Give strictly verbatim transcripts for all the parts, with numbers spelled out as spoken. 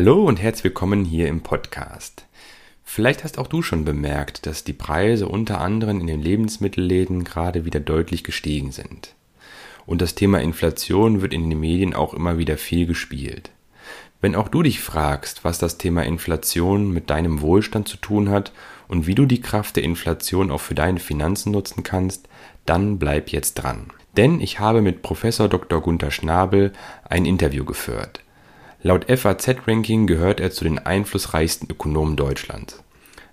Hallo und herzlich willkommen hier im Podcast. Vielleicht hast auch du schon bemerkt, dass die Preise unter anderem in den Lebensmittelläden gerade wieder deutlich gestiegen sind. Und das Thema Inflation wird in den Medien auch immer wieder viel gespielt. Wenn auch du dich fragst, was das Thema Inflation mit deinem Wohlstand zu tun hat und wie du die Kraft der Inflation auch für deine Finanzen nutzen kannst, dann bleib jetzt dran. Denn ich habe mit Professor Doktor Gunther Schnabel ein Interview geführt. Laut F A Z-Ranking gehört er zu den einflussreichsten Ökonomen Deutschlands.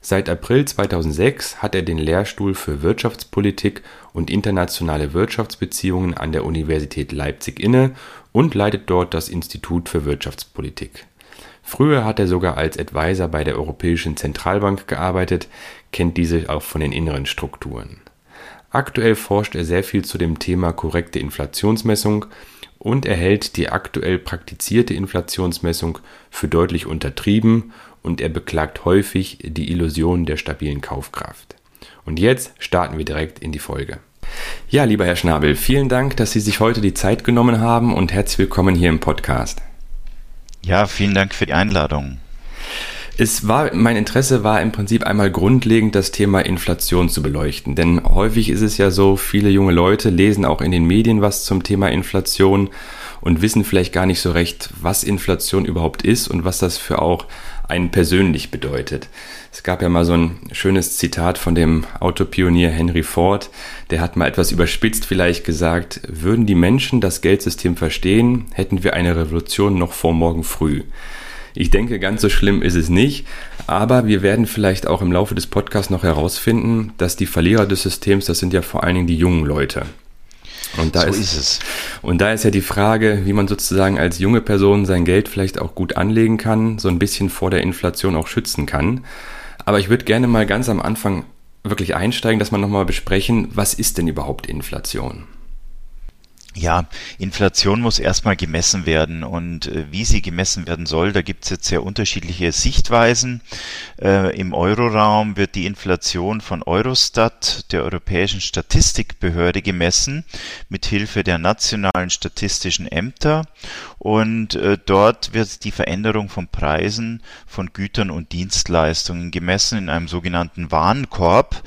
Seit April zweitausendsechs hat er den Lehrstuhl für Wirtschaftspolitik und internationale Wirtschaftsbeziehungen an der Universität Leipzig inne und leitet dort das Institut für Wirtschaftspolitik. Früher hat er sogar als Advisor bei der Europäischen Zentralbank gearbeitet, kennt diese auch von den inneren Strukturen. Aktuell forscht er sehr viel zu dem Thema korrekte Inflationsmessung und er hält die aktuell praktizierte Inflationsmessung für deutlich untertrieben und er beklagt häufig die Illusion der stabilen Kaufkraft. Und jetzt starten wir direkt in die Folge. Ja, lieber Herr Schnabel, vielen Dank, dass Sie sich heute die Zeit genommen haben und herzlich willkommen hier im Podcast. Ja, vielen Dank für die Einladung. Es war, mein Interesse war im Prinzip einmal grundlegend, das Thema Inflation zu beleuchten, denn häufig ist es ja so, viele junge Leute lesen auch in den Medien was zum Thema Inflation und wissen vielleicht gar nicht so recht, was Inflation überhaupt ist und was das für auch einen persönlich bedeutet. Es gab ja mal so ein schönes Zitat von dem Autopionier Henry Ford, der hat mal etwas überspitzt vielleicht gesagt, würden die Menschen das Geldsystem verstehen, hätten wir eine Revolution noch vor morgen früh. Ich denke, ganz so schlimm ist es nicht, aber wir werden vielleicht auch im Laufe des Podcasts noch herausfinden, dass die Verlierer des Systems, das sind ja vor allen Dingen die jungen Leute. Und da so ist, ist es. Und da ist ja die Frage, wie man sozusagen als junge Person sein Geld vielleicht auch gut anlegen kann, so ein bisschen vor der Inflation auch schützen kann. Aber ich würde gerne mal ganz am Anfang wirklich einsteigen, dass wir nochmal besprechen, was ist denn überhaupt Inflation? Ja, Inflation muss erstmal gemessen werden und wie sie gemessen werden soll, da gibt es jetzt sehr unterschiedliche Sichtweisen. Äh, im Euroraum wird die Inflation von Eurostat, der Europäischen Statistikbehörde, gemessen, mit Hilfe der nationalen statistischen Ämter und äh, dort wird die Veränderung von Preisen von Gütern und Dienstleistungen gemessen in einem sogenannten Warenkorb.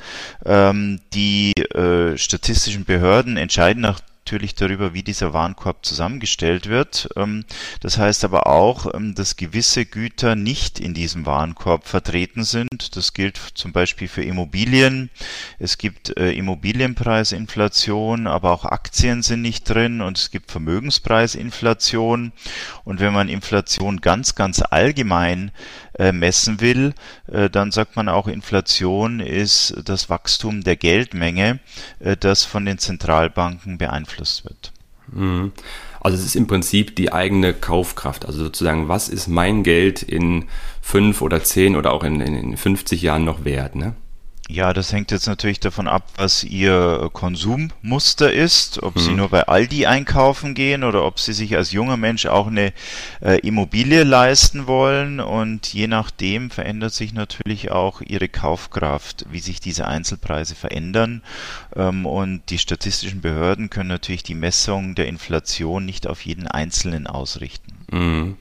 Ähm, die äh, statistischen Behörden entscheiden nach natürlich darüber, wie dieser Warenkorb zusammengestellt wird. Das heißt aber auch, dass gewisse Güter nicht in diesem Warenkorb vertreten sind. Das gilt zum Beispiel für Immobilien. Es gibt Immobilienpreisinflation, aber auch Aktien sind nicht drin und es gibt Vermögenspreisinflation. Und wenn man Inflation ganz, ganz allgemein messen will, dann sagt man auch, Inflation ist das Wachstum der Geldmenge, das von den Zentralbanken beeinflusst wird. Also es ist im Prinzip die eigene Kaufkraft, also sozusagen, was ist mein Geld in fünf oder zehn oder auch in, in fünfzig Jahren noch wert, ne? Ja, das hängt jetzt natürlich davon ab, was Ihr Konsummuster ist, ob mhm. Sie nur bei Aldi einkaufen gehen oder ob Sie sich als junger Mensch auch eine äh, Immobilie leisten wollen. Und je nachdem verändert sich natürlich auch Ihre Kaufkraft, wie sich diese Einzelpreise verändern. Ähm, und die statistischen Behörden können natürlich die Messung der Inflation nicht auf jeden Einzelnen ausrichten. Mhm.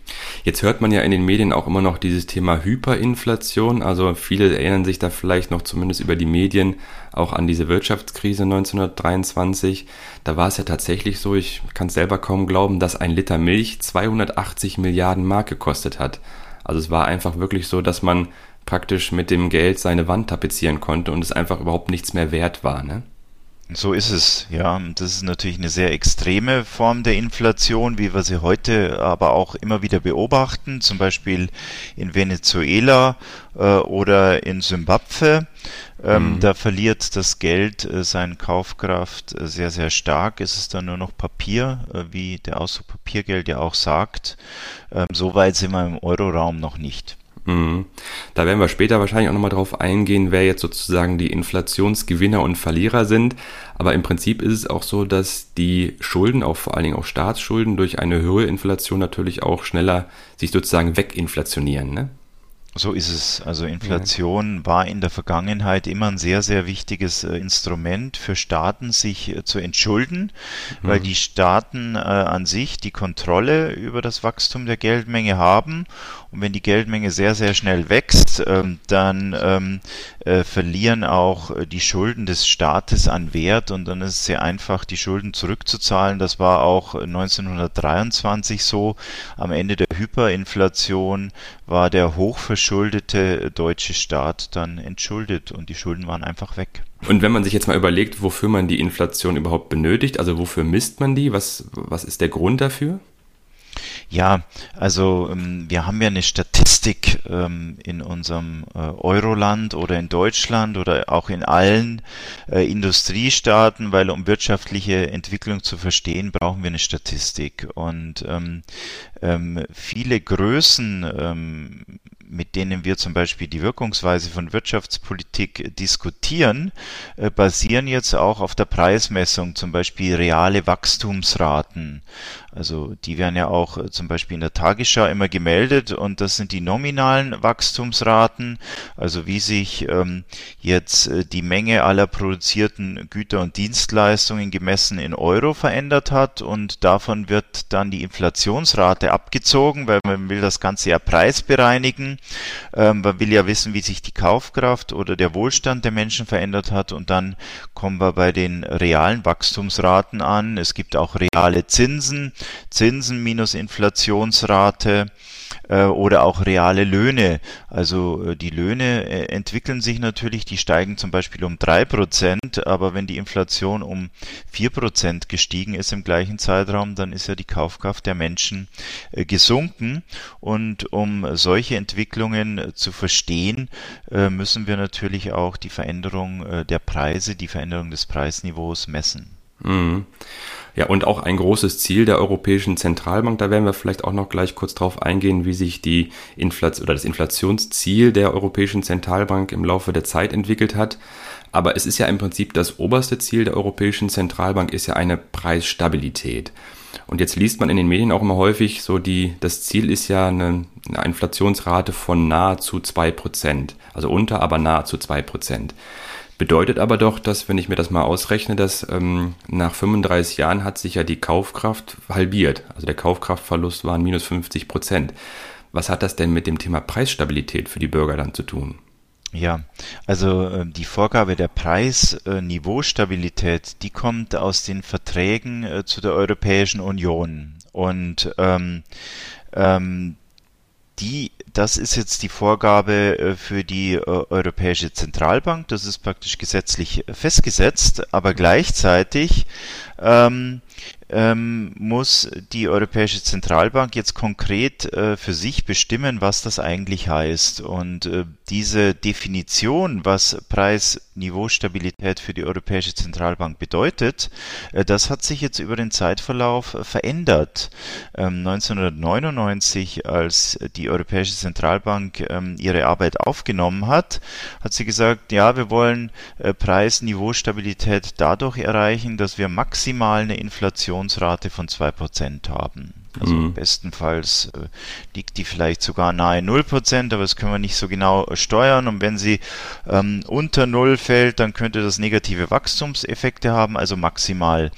Jetzt hört man ja in den Medien auch immer noch dieses Thema Hyperinflation. Also viele erinnern sich da vielleicht noch zumindest über die Medien auch an diese Wirtschaftskrise neunzehnhundertdreiundzwanzig. Da war es ja tatsächlich so, ich kann es selber kaum glauben, dass ein Liter Milch zweihundertachtzig Milliarden Mark gekostet hat. Also es war einfach wirklich so, dass man praktisch mit dem Geld seine Wand tapezieren konnte und es einfach überhaupt nichts mehr wert war, ne? So ist es, ja. Das ist natürlich eine sehr extreme Form der Inflation, wie wir sie heute aber auch immer wieder beobachten, zum Beispiel in Venezuela äh, oder in Simbabwe. Ähm, mhm. Da verliert das Geld äh, seine Kaufkraft äh, sehr, sehr stark. Es ist dann nur noch Papier, äh, wie der Ausdruck Papiergeld ja auch sagt. Ähm, so weit sind wir im Euroraum noch nicht. Da werden wir später wahrscheinlich auch nochmal drauf eingehen, wer jetzt sozusagen die Inflationsgewinner und Verlierer sind. Aber im Prinzip ist es auch so, dass die Schulden, auch vor allen Dingen auch Staatsschulden, durch eine höhere Inflation natürlich auch schneller sich sozusagen weginflationieren, ne? So ist es. Also Inflation war in der Vergangenheit immer ein sehr, sehr wichtiges äh, Instrument für Staaten, sich äh, zu entschulden, mhm. weil die Staaten äh, an sich die Kontrolle über das Wachstum der Geldmenge haben. Und wenn die Geldmenge sehr, sehr schnell wächst, ähm, dann ähm, äh, verlieren auch äh, die Schulden des Staates an Wert und dann ist es sehr einfach, die Schulden zurückzuzahlen. Das war auch neunzehnhundertdreiundzwanzig so. Am Ende der Hyperinflation war der hochverschuldete deutsche Staat dann entschuldet und die Schulden waren einfach weg. Und wenn man sich jetzt mal überlegt, wofür man die Inflation überhaupt benötigt, also wofür misst man die, was, was ist der Grund dafür? Ja, also wir haben ja eine Statistik in unserem Euroland oder in Deutschland oder auch in allen Industriestaaten, weil um wirtschaftliche Entwicklung zu verstehen, brauchen wir eine Statistik. Und viele Größen, mit denen wir zum Beispiel die Wirkungsweise von Wirtschaftspolitik diskutieren, basieren jetzt auch auf der Preismessung, zum Beispiel reale Wachstumsraten. Also die werden ja auch zum Beispiel in der Tagesschau immer gemeldet und das sind die nominalen Wachstumsraten, also wie sich ähm, jetzt die Menge aller produzierten Güter und Dienstleistungen gemessen in Euro verändert hat und davon wird dann die Inflationsrate abgezogen, weil man will das Ganze ja preisbereinigen, ähm, man will ja wissen, wie sich die Kaufkraft oder der Wohlstand der Menschen verändert hat und dann kommen wir bei den realen Wachstumsraten an. Es gibt auch reale Zinsen, Zinsen minus Inflationsrate äh, oder auch reale Löhne. Also äh, die Löhne äh, entwickeln sich natürlich, die steigen zum Beispiel um drei Prozent, aber wenn die Inflation um vier Prozent gestiegen ist im gleichen Zeitraum, dann ist ja die Kaufkraft der Menschen äh, gesunken. Und um solche Entwicklungen äh, zu verstehen, äh, müssen wir natürlich auch die Veränderung äh, der Preise, die Veränderung des Preisniveaus messen. Mhm. Ja, und auch ein großes Ziel der Europäischen Zentralbank, da werden wir vielleicht auch noch gleich kurz drauf eingehen, wie sich die Inflation oder das Inflationsziel der Europäischen Zentralbank im Laufe der Zeit entwickelt hat. Aber es ist ja im Prinzip das oberste Ziel der Europäischen Zentralbank, ist ja eine Preisstabilität. Und jetzt liest man in den Medien auch immer häufig so, die, das Ziel ist ja eine, eine Inflationsrate von nahezu zwei Prozent, also unter, aber nahezu zwei Prozent. Bedeutet aber doch, dass, wenn ich mir das mal ausrechne, dass ähm, nach fünfunddreißig Jahren hat sich ja die Kaufkraft halbiert. Also der Kaufkraftverlust waren minus fünfzig Prozent. Was hat das denn mit dem Thema Preisstabilität für die Bürger dann zu tun? Ja, also äh, die Vorgabe der Preisniveaustabilität, äh, die kommt aus den Verträgen äh, zu der Europäischen Union. Und ähm, ähm, die Das ist jetzt die Vorgabe für die Europäische Zentralbank. Das ist praktisch gesetzlich festgesetzt, aber gleichzeitig ähm, ähm, muss die Europäische Zentralbank jetzt konkret äh, für sich bestimmen, was das eigentlich heißt. Und äh, diese Definition, was Preisniveaustabilität für die Europäische Zentralbank bedeutet, äh, das hat sich jetzt über den Zeitverlauf verändert. Ähm, neunzehnhundertneunundneunzig, als die Europäische Zentralbank ähm, ihre Arbeit aufgenommen hat, hat sie gesagt, ja, wir wollen äh, Preisniveaustabilität dadurch erreichen, dass wir maximal eine Inflationsrate von zwei Prozent haben. Also mhm. bestenfalls äh, liegt die vielleicht sogar nahe null Prozent, aber das können wir nicht so genau steuern. Und wenn sie ähm, unter null fällt, dann könnte das negative Wachstumseffekte haben, also maximal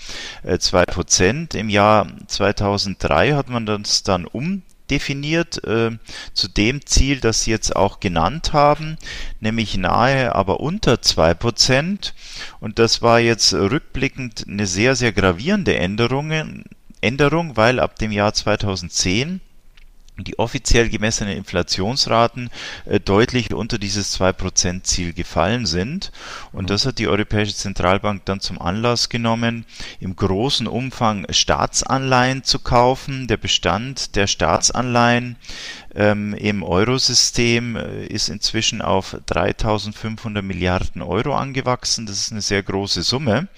äh, zwei Prozent. Im Jahr zweitausenddrei hat man das dann um definiert äh, zu dem Ziel, das Sie jetzt auch genannt haben, nämlich nahe, aber unter zwei Prozent. Und das war jetzt rückblickend eine sehr, sehr gravierende Änderung, Änderung, weil ab dem Jahr zweitausendzehn die offiziell gemessenen Inflationsraten äh, deutlich unter dieses zwei Prozent-Ziel gefallen sind. Und das hat die Europäische Zentralbank dann zum Anlass genommen, im großen Umfang Staatsanleihen zu kaufen. Der Bestand der Staatsanleihen ähm, im Eurosystem äh, ist inzwischen auf dreitausendfünfhundert Milliarden Euro angewachsen. Das ist eine sehr große Summe.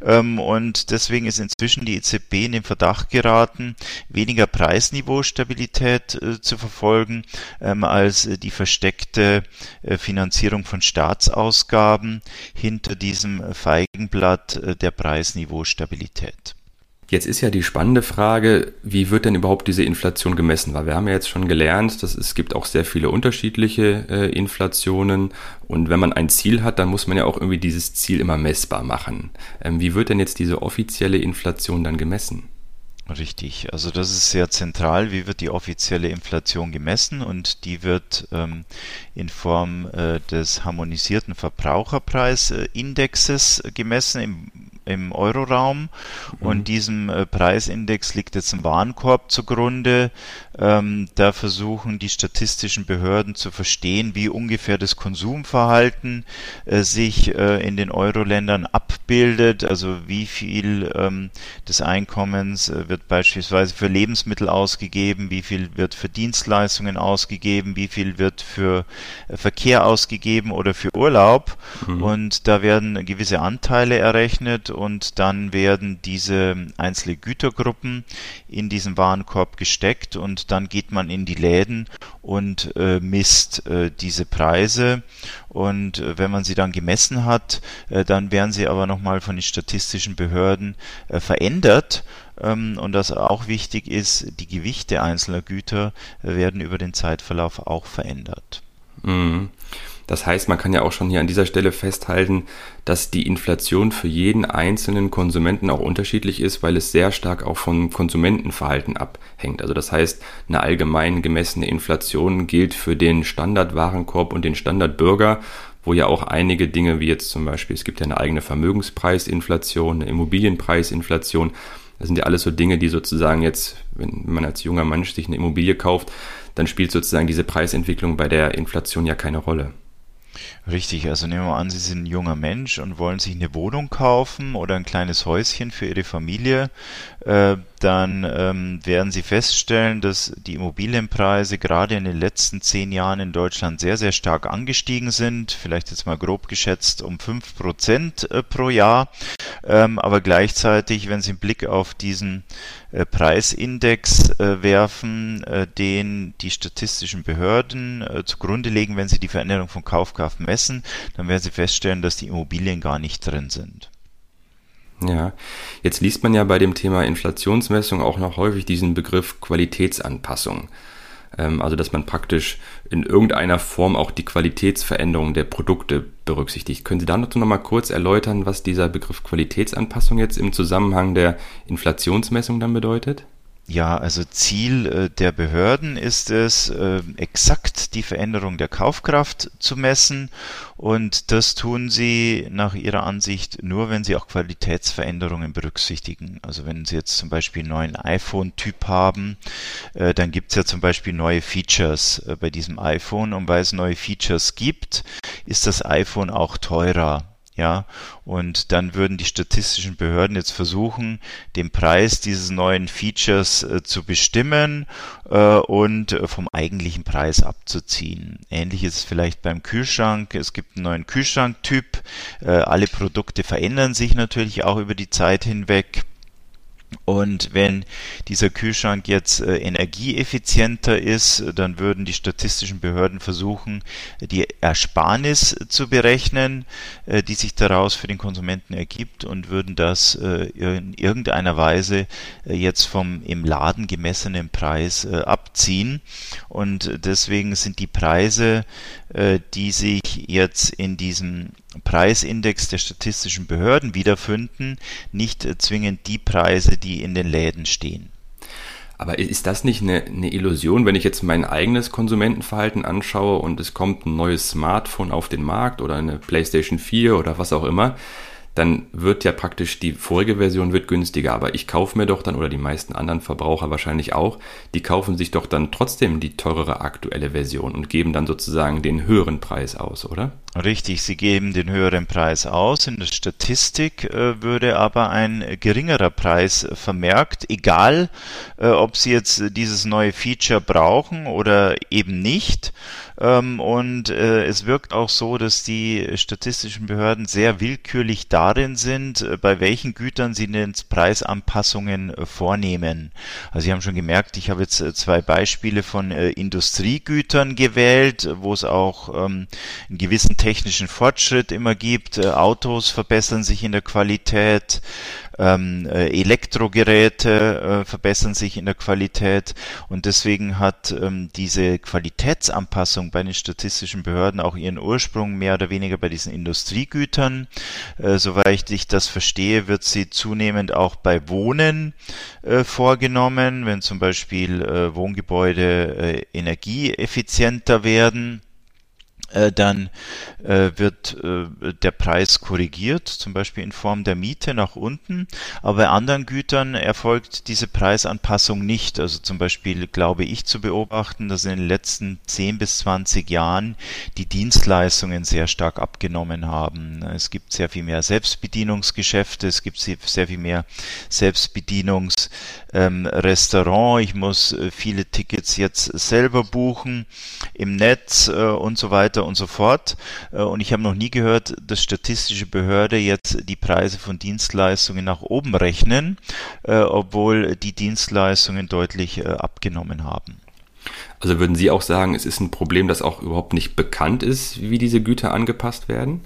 Ähm, und deswegen ist inzwischen die E Z B in den Verdacht geraten, weniger Preisniveaustabilität zu verfolgen, ähm, als die versteckte äh, Finanzierung von Staatsausgaben hinter diesem Feigenblatt äh, der Preisniveaustabilität. Jetzt ist ja die spannende Frage, wie wird denn überhaupt diese Inflation gemessen? Weil wir haben ja jetzt schon gelernt, dass es gibt auch sehr viele unterschiedliche äh, Inflationen. Und wenn man ein Ziel hat, dann muss man ja auch irgendwie dieses Ziel immer messbar machen. Ähm, wie wird denn jetzt diese offizielle Inflation dann gemessen? Richtig, also das ist sehr zentral. Wie wird die offizielle Inflation gemessen? Und die wird ähm, in Form äh, des harmonisierten Verbraucherpreisindexes gemessen im im Euroraum, und diesem äh, Preisindex liegt jetzt ein Warenkorb zugrunde. Ähm, da versuchen die statistischen Behörden zu verstehen, wie ungefähr das Konsumverhalten äh, sich äh, in den Euro-Ländern abbildet, also wie viel ähm, des Einkommens äh, wird beispielsweise für Lebensmittel ausgegeben, wie viel wird für Dienstleistungen ausgegeben, wie viel wird für äh, Verkehr ausgegeben oder für Urlaub. Mhm. Und da werden gewisse Anteile errechnet, und dann werden diese einzelnen Gütergruppen in diesen Warenkorb gesteckt, und dann geht man in die Läden und äh, misst äh, diese Preise, und äh, wenn man sie dann gemessen hat, äh, dann werden sie aber nochmal von den statistischen Behörden äh, verändert, ähm, und das auch wichtig ist, die Gewichte einzelner Güter äh, werden über den Zeitverlauf auch verändert. Mhm. Das heißt, man kann ja auch schon hier an dieser Stelle festhalten, dass die Inflation für jeden einzelnen Konsumenten auch unterschiedlich ist, weil es sehr stark auch vom Konsumentenverhalten abhängt. Also das heißt, eine allgemein gemessene Inflation gilt für den Standardwarenkorb und den Standardbürger, wo ja auch einige Dinge, wie jetzt zum Beispiel, es gibt ja eine eigene Vermögenspreisinflation, eine Immobilienpreisinflation, das sind ja alles so Dinge, die sozusagen jetzt, wenn man als junger Mensch sich eine Immobilie kauft, dann spielt sozusagen diese Preisentwicklung bei der Inflation ja keine Rolle. Richtig, also nehmen wir an, Sie sind ein junger Mensch und wollen sich eine Wohnung kaufen oder ein kleines Häuschen für Ihre Familie, äh, dann ähm, werden Sie feststellen, dass die Immobilienpreise gerade in den letzten zehn Jahren in Deutschland sehr, sehr stark angestiegen sind, vielleicht jetzt mal grob geschätzt um fünf Prozent äh, pro Jahr, ähm, aber gleichzeitig, wenn Sie einen Blick auf diesen äh, Preisindex äh, werfen, äh, den die statistischen Behörden äh, zugrunde legen, wenn sie die Veränderung von Kaufkraft messen, dann werden Sie feststellen, dass die Immobilien gar nicht drin sind. Ja, jetzt liest man ja bei dem Thema Inflationsmessung auch noch häufig diesen Begriff Qualitätsanpassung. Also dass man praktisch in irgendeiner Form auch die Qualitätsveränderung der Produkte berücksichtigt. Können Sie da noch mal kurz erläutern, was dieser Begriff Qualitätsanpassung jetzt im Zusammenhang der Inflationsmessung dann bedeutet? Ja, also Ziel der Behörden ist es, exakt die Veränderung der Kaufkraft zu messen, und das tun sie nach ihrer Ansicht nur, wenn sie auch Qualitätsveränderungen berücksichtigen. Also wenn Sie jetzt zum Beispiel einen neuen iPhone-Typ haben, dann gibt es ja zum Beispiel neue Features bei diesem iPhone, und weil es neue Features gibt, ist das iPhone auch teurer. Ja, und dann würden die statistischen Behörden jetzt versuchen, den Preis dieses neuen Features äh, zu bestimmen äh, und äh, vom eigentlichen Preis abzuziehen. Ähnlich ist es vielleicht beim Kühlschrank. Es gibt einen neuen Kühlschranktyp. Äh, alle Produkte verändern sich natürlich auch über die Zeit hinweg. Und wenn dieser Kühlschrank jetzt äh, energieeffizienter ist, dann würden die statistischen Behörden versuchen, die Ersparnis zu berechnen, äh, die sich daraus für den Konsumenten ergibt, und würden das äh, in irgendeiner Weise äh, jetzt vom im Laden gemessenen Preis äh, abziehen. Und deswegen sind die Preise, äh, die sich jetzt in diesem Preisindex der statistischen Behörden wiederfinden, nicht zwingend die Preise, die in den Läden stehen. Aber ist das nicht eine, eine Illusion, wenn ich jetzt mein eigenes Konsumentenverhalten anschaue und es kommt ein neues Smartphone auf den Markt oder eine PlayStation vier oder was auch immer, dann wird ja praktisch die vorige Version wird günstiger, aber ich kaufe mir doch dann, oder die meisten anderen Verbraucher wahrscheinlich auch, die kaufen sich doch dann trotzdem die teurere aktuelle Version und geben dann sozusagen den höheren Preis aus, oder? Richtig, sie geben den höheren Preis aus. In der Statistik äh, würde aber ein geringerer Preis vermerkt, egal äh, ob sie jetzt dieses neue Feature brauchen oder eben nicht. Ähm, und äh, es wirkt auch so, dass die statistischen Behörden sehr willkürlich darin sind, äh, bei welchen Gütern sie denn Preisanpassungen äh, vornehmen. Also Sie haben schon gemerkt, ich habe jetzt äh, zwei Beispiele von äh, Industriegütern gewählt, wo es auch ähm, einen gewissen technischen Fortschritt immer gibt. Autos verbessern sich in der Qualität, ähm, Elektrogeräte äh, verbessern sich in der Qualität, und deswegen hat ähm, diese Qualitätsanpassung bei den statistischen Behörden auch ihren Ursprung mehr oder weniger bei diesen Industriegütern. Äh, soweit ich das verstehe, wird sie zunehmend auch bei Wohnen äh, vorgenommen, wenn zum Beispiel äh, Wohngebäude äh, energieeffizienter werden. Dann äh, wird äh, der Preis korrigiert, zum Beispiel in Form der Miete nach unten, aber bei anderen Gütern erfolgt diese Preisanpassung nicht. Also zum Beispiel glaube ich zu beobachten, dass in den letzten zehn bis zwanzig Jahren die Dienstleistungen sehr stark abgenommen haben. Es gibt sehr viel mehr Selbstbedienungsgeschäfte, es gibt sehr viel mehr Selbstbedienungsrestaurant, ähm, ich muss äh, viele Tickets jetzt selber buchen im Netz äh, und so weiter und so fort. Und ich habe noch nie gehört, dass statistische Behörde jetzt die Preise von Dienstleistungen nach oben rechnen, obwohl die Dienstleistungen deutlich abgenommen haben. Also würden Sie auch sagen, es ist ein Problem, das auch überhaupt nicht bekannt ist, wie diese Güter angepasst werden?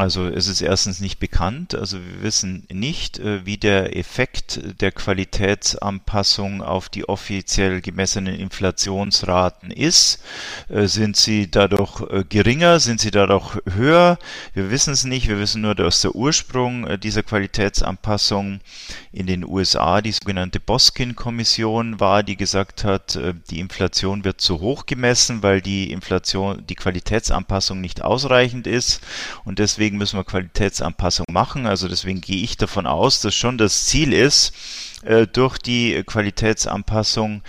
Also es ist erstens nicht bekannt, also wir wissen nicht, wie der Effekt der Qualitätsanpassung auf die offiziell gemessenen Inflationsraten ist. Sind sie dadurch geringer? Sind sie dadurch höher? Wir wissen es nicht, wir wissen nur, dass der Ursprung dieser Qualitätsanpassung in den U S A die sogenannte Boskin-Kommission war, die gesagt hat, die Inflation wird zu hoch gemessen, weil die Inflation, die Qualitätsanpassung nicht ausreichend ist, und deswegen müssen wir Qualitätsanpassung machen. Also deswegen gehe ich davon aus, dass schon das Ziel ist, durch die Qualitätsanpassung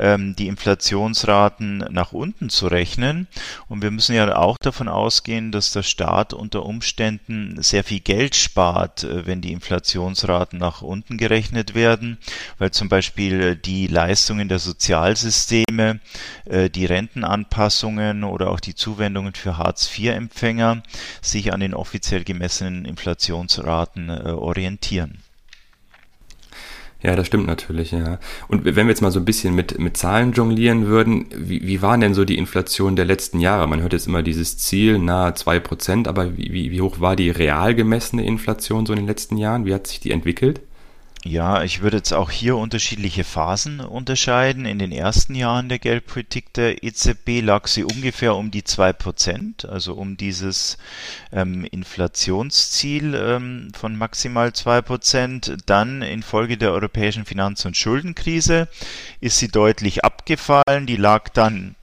die Inflationsraten nach unten zu rechnen. Und wir müssen ja auch davon ausgehen, dass der Staat unter Umständen sehr viel Geld spart, wenn die Inflationsraten nach unten gerechnet werden, weil zum Beispiel die Leistungen der Sozialsysteme, die Rentenanpassungen oder auch die Zuwendungen für Hartz vier Empfänger sich an den offiziell gemessenen Inflationsraten orientieren. Ja, das stimmt natürlich, ja. Und wenn wir jetzt mal so ein bisschen mit mit Zahlen jonglieren würden, wie, wie waren denn so die Inflation der letzten Jahre? Man hört jetzt immer dieses Ziel, nahe zwei Prozent, aber wie, wie hoch war die real gemessene Inflation so in den letzten Jahren? Wie hat sich die entwickelt? Ja, ich würde jetzt auch hier unterschiedliche Phasen unterscheiden. In den ersten Jahren der Geldpolitik der E Z B lag sie ungefähr um die zwei Prozent, also um dieses ähm, Inflationsziel ähm, von maximal zwei Prozent. Dann infolge der europäischen Finanz- und Schuldenkrise ist sie deutlich abgefallen. Die lag dann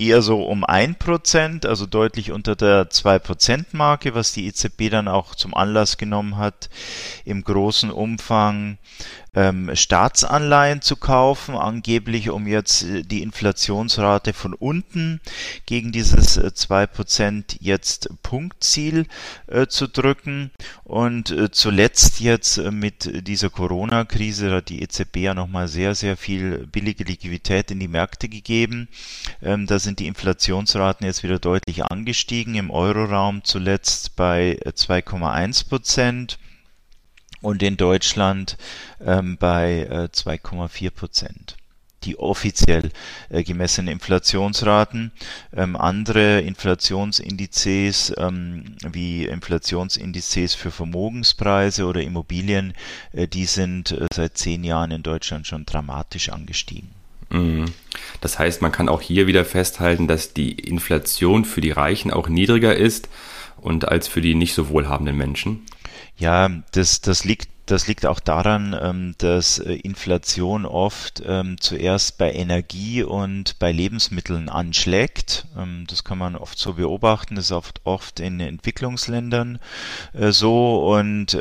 eher so um ein Prozent, also deutlich unter der zwei Prozent Marke, was die E Z B dann auch zum Anlass genommen hat, im großen Umfang ähm, Staatsanleihen zu kaufen, angeblich um jetzt die Inflationsrate von unten gegen dieses zwei Prozent jetzt Punktziel äh, zu drücken. Und äh, zuletzt jetzt äh, mit dieser Corona-Krise hat die E Z B ja nochmal sehr, sehr viel billige Liquidität in die Märkte gegeben. Ähm, das sind die Inflationsraten jetzt wieder deutlich angestiegen, im Euroraum zuletzt bei zwei Komma eins Prozent und in Deutschland ähm, bei äh, zwei Komma vier Prozent. Die offiziell äh, gemessenen Inflationsraten. Ähm, andere Inflationsindizes ähm, wie Inflationsindizes für Vermögenspreise oder Immobilien, äh, die sind äh, seit zehn Jahren in Deutschland schon dramatisch angestiegen. Das heißt, man kann auch hier wieder festhalten, dass die Inflation für die Reichen auch niedriger ist und als für die nicht so wohlhabenden Menschen. Ja, das, das liegt Das liegt auch daran, dass Inflation oft zuerst bei Energie und bei Lebensmitteln anschlägt. Das kann man oft so beobachten, das ist oft, oft in Entwicklungsländern so. Und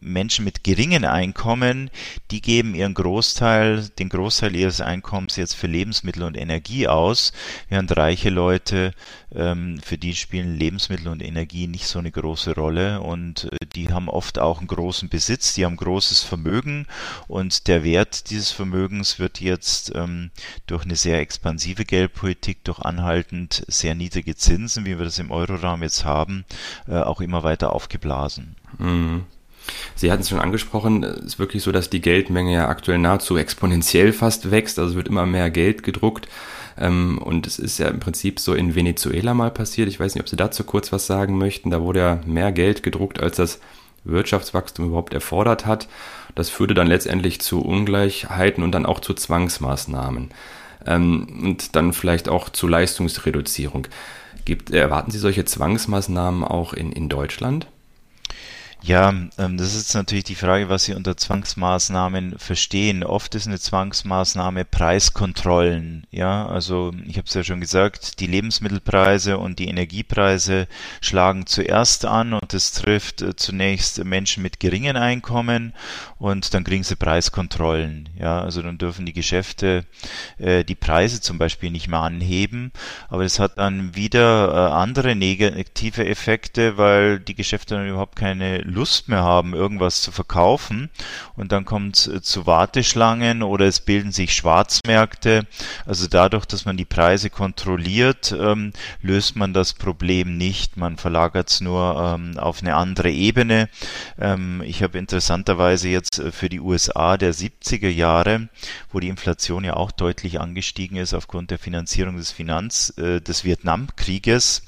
Menschen mit geringen Einkommen, die geben ihren Großteil, den Großteil ihres Einkommens jetzt für Lebensmittel und Energie aus, während reiche Leute, für die spielen Lebensmittel und Energie nicht so eine große Rolle, und die haben oft auch einen großen Besitz, die haben großes Vermögen, und der Wert dieses Vermögens wird jetzt ähm, durch eine sehr expansive Geldpolitik, durch anhaltend sehr niedrige Zinsen, wie wir das im Euroraum jetzt haben, äh, auch immer weiter aufgeblasen. Mhm. Sie hatten es schon angesprochen, es ist wirklich so, dass die Geldmenge ja aktuell nahezu exponentiell fast wächst, also wird immer mehr Geld gedruckt, ähm, und es ist ja im Prinzip so in Venezuela mal passiert. Ich weiß nicht, ob Sie dazu kurz was sagen möchten, da wurde ja mehr Geld gedruckt, als das Wirtschaftswachstum überhaupt erfordert hat. Das führte dann letztendlich zu Ungleichheiten und dann auch zu Zwangsmaßnahmen ähm, und dann vielleicht auch zu Leistungsreduzierung. Gibt, erwarten Sie solche Zwangsmaßnahmen auch in, in Deutschland? Ja, das ist natürlich die Frage, was Sie unter Zwangsmaßnahmen verstehen. Oft ist eine Zwangsmaßnahme Preiskontrollen. Ja, also ich habe es ja schon gesagt, die Lebensmittelpreise und die Energiepreise schlagen zuerst an und das trifft zunächst Menschen mit geringen Einkommen und dann kriegen sie Preiskontrollen. Ja, also dann dürfen die Geschäfte äh, die Preise zum Beispiel nicht mehr anheben. Aber das hat dann wieder äh, andere negative Effekte, weil die Geschäfte dann überhaupt keine Lust mehr haben, irgendwas zu verkaufen, und dann kommt es zu Warteschlangen oder es bilden sich Schwarzmärkte. Also dadurch, dass man die Preise kontrolliert, ähm, löst man das Problem nicht. Man verlagert es nur ähm, auf eine andere Ebene. Ähm, ich habe interessanterweise jetzt für die U S A der siebziger Jahre, wo die Inflation ja auch deutlich angestiegen ist aufgrund der Finanzierung des Finanz äh, des Vietnamkrieges,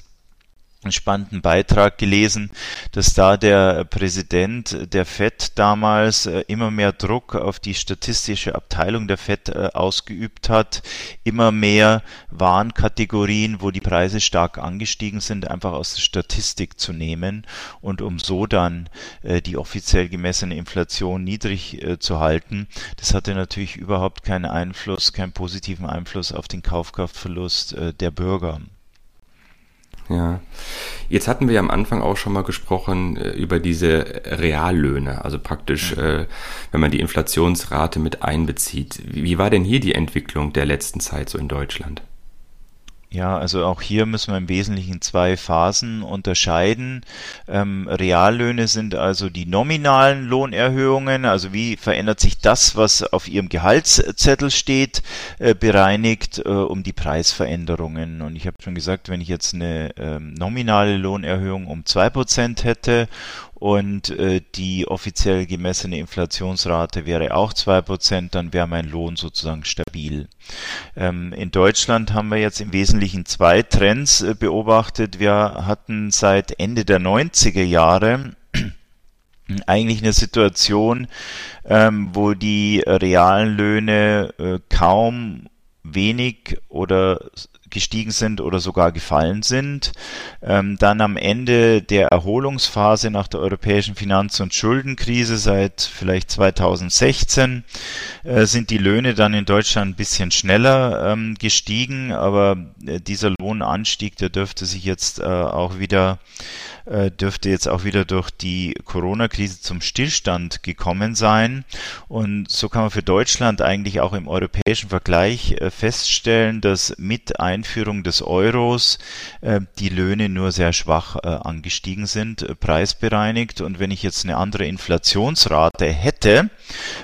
einen spannenden Beitrag gelesen, dass da der Präsident der F E D damals immer mehr Druck auf die statistische Abteilung der F E D ausgeübt hat, immer mehr Warenkategorien, wo die Preise stark angestiegen sind, einfach aus der Statistik zu nehmen und um so dann die offiziell gemessene Inflation niedrig zu halten. Das hatte natürlich überhaupt keinen Einfluss, keinen positiven Einfluss auf den Kaufkraftverlust der Bürger. Ja, jetzt hatten wir ja am Anfang auch schon mal gesprochen äh, über diese Reallöhne, also praktisch, äh, wenn man die Inflationsrate mit einbezieht. Wie, wie war denn hier die Entwicklung der letzten Zeit so in Deutschland? Ja, also auch hier müssen wir im Wesentlichen zwei Phasen unterscheiden. Ähm, Reallöhne sind also die nominalen Lohnerhöhungen, also wie verändert sich das, was auf Ihrem Gehaltszettel steht, äh, bereinigt äh, um die Preisveränderungen. Und ich habe schon gesagt, wenn ich jetzt eine äh, nominale Lohnerhöhung um zwei Prozent hätte und äh, die offiziell gemessene Inflationsrate wäre auch zwei Prozent, dann wäre mein Lohn sozusagen stabil. Ähm, in Deutschland haben wir jetzt im Wesentlichen zwei Trends äh, beobachtet. Wir hatten seit Ende der neunziger Jahre eigentlich eine Situation, ähm, wo die realen Löhne äh, kaum wenig oder gestiegen sind oder sogar gefallen sind. Ähm, dann am Ende der Erholungsphase nach der europäischen Finanz- und Schuldenkrise seit vielleicht zweitausendsechzehn äh, sind die Löhne dann in Deutschland ein bisschen schneller ähm, gestiegen, aber äh, dieser Lohnanstieg, der dürfte sich jetzt äh, auch wieder äh, dürfte jetzt auch wieder durch die Corona-Krise zum Stillstand gekommen sein. Und so kann man für Deutschland eigentlich auch im europäischen Vergleich äh, feststellen, dass mit ein Einführung des Euros äh, die Löhne nur sehr schwach äh, angestiegen sind, äh, preisbereinigt. Und wenn ich jetzt eine andere Inflationsrate hätte,